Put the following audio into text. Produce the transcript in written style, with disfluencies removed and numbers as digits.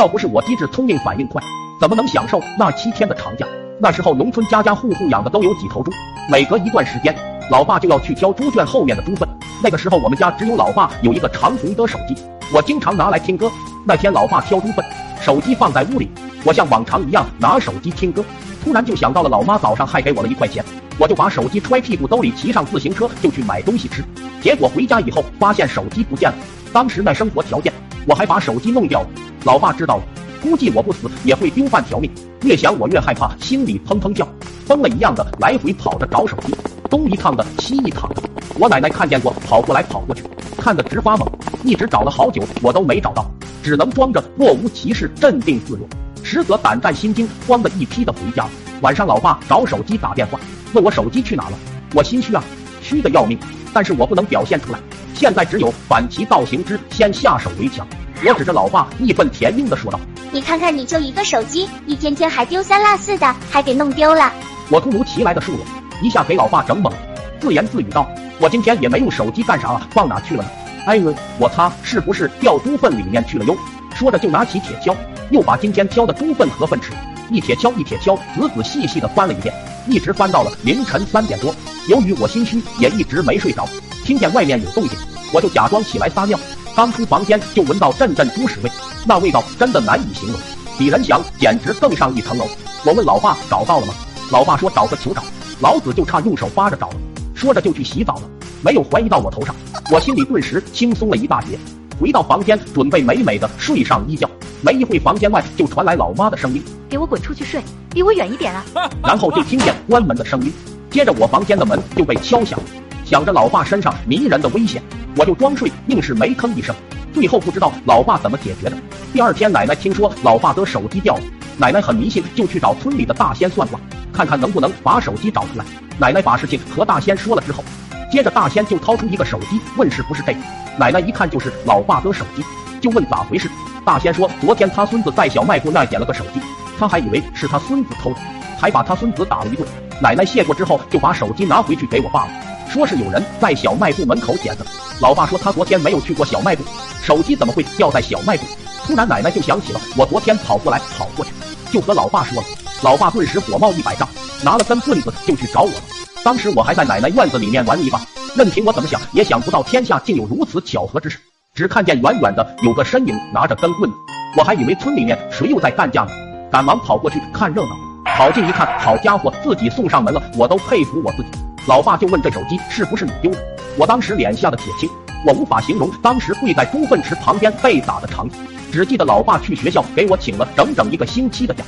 倒不是我机智聪明反应快，怎么能享受那7天的长假？那时候农村家家户户养的都有几头猪，每隔一段时间，老爸就要去挑猪圈后面的猪粪。那个时候我们家只有老爸有一个长途的手机，我经常拿来听歌。那天老爸挑猪粪，手机放在屋里，我像往常一样拿手机听歌，突然就想到了老妈早上还给我了1块钱，我就把手机揣屁股兜里，骑上自行车就去买东西吃。结果回家以后发现手机不见了，当时那生活条件，我还把手机弄掉了。老爸知道了，估计我不死也会丢半条命，越想我越害怕，心里砰砰叫，疯了一样的来回跑着找手机，东一趟的西一趟的。我奶奶看见过，跑过来跑过去，看得直发懵，一直找了好久我都没找到，只能装着若无其事，镇定自若，实则胆战心惊，慌得一批的回家。晚上老爸找手机打电话，问我手机去哪了，我心虚啊，虚的要命，但是我不能表现出来，现在只有反其道行之，先下手为强。我指着老爸义愤填膺地说道：“你看看，你就一个手机，一天天还丢三落四的，还给弄丢了。”我突如其来的数落一下给老爸整懵了，自言自语道：“我今天也没用手机干啥啊，放哪去了呢？哎呦，我擦，是不是掉猪粪里面去了哟？”说着就拿起铁锹，又把今天挑的猪粪和粪池一铁锹一铁锹仔仔细细地翻了一遍，一直翻到了凌晨3点多。由于我心虚，也一直没睡着，听见外面有动静，我就假装起来撒尿。刚出房间就闻到阵阵猪屎味，那味道真的难以形容，比人想简直更上一层楼。我问老爸找到了吗？老爸说找个球找，老子就差用手扒着找了。说着就去洗澡了，没有怀疑到我头上，我心里顿时轻松了一大截。回到房间准备美美的睡上一觉，没一会房间外就传来老妈的声音：“给我滚出去睡，离我远一点啊！”然后就听见关门的声音，接着我房间的门就被敲响了。想着老爸身上迷人的危险，我就装睡，硬是没吭一声。最后不知道老爸怎么解决的。第二天奶奶听说老爸的手机掉了，奶奶很迷信，就去找村里的大仙算卦，看看能不能把手机找出来。奶奶把事情和大仙说了之后，接着大仙就掏出一个手机，问是不是这个。奶奶一看就是老爸的手机，就问咋回事。大仙说昨天他孙子在小卖部那捡了个手机，他还以为是他孙子偷的，还把他孙子打了一顿。奶奶谢过之后就把手机拿回去给我爸了，说是有人在小卖部门口捡的。老爸说他昨天没有去过小卖部，手机怎么会掉在小卖部？突然奶奶就想起了我昨天跑过来跑过去，就和老爸说了。老爸顿时火冒100丈，拿了根棍子就去找我了。当时我还在奶奶院子里面玩泥巴，任凭我怎么想也想不到天下竟有如此巧合之事。只看见远远的有个身影拿着根棍子，我还以为村里面谁又在干架呢，赶忙跑过去看热闹。跑近一看，好家伙，自己送上门了，我都佩服我自己。老爸就问这手机是不是你丢的？我当时脸吓得铁青，我无法形容当时跪在猪粪池旁边被打的场景，只记得老爸去学校给我请了整整一个星期的假。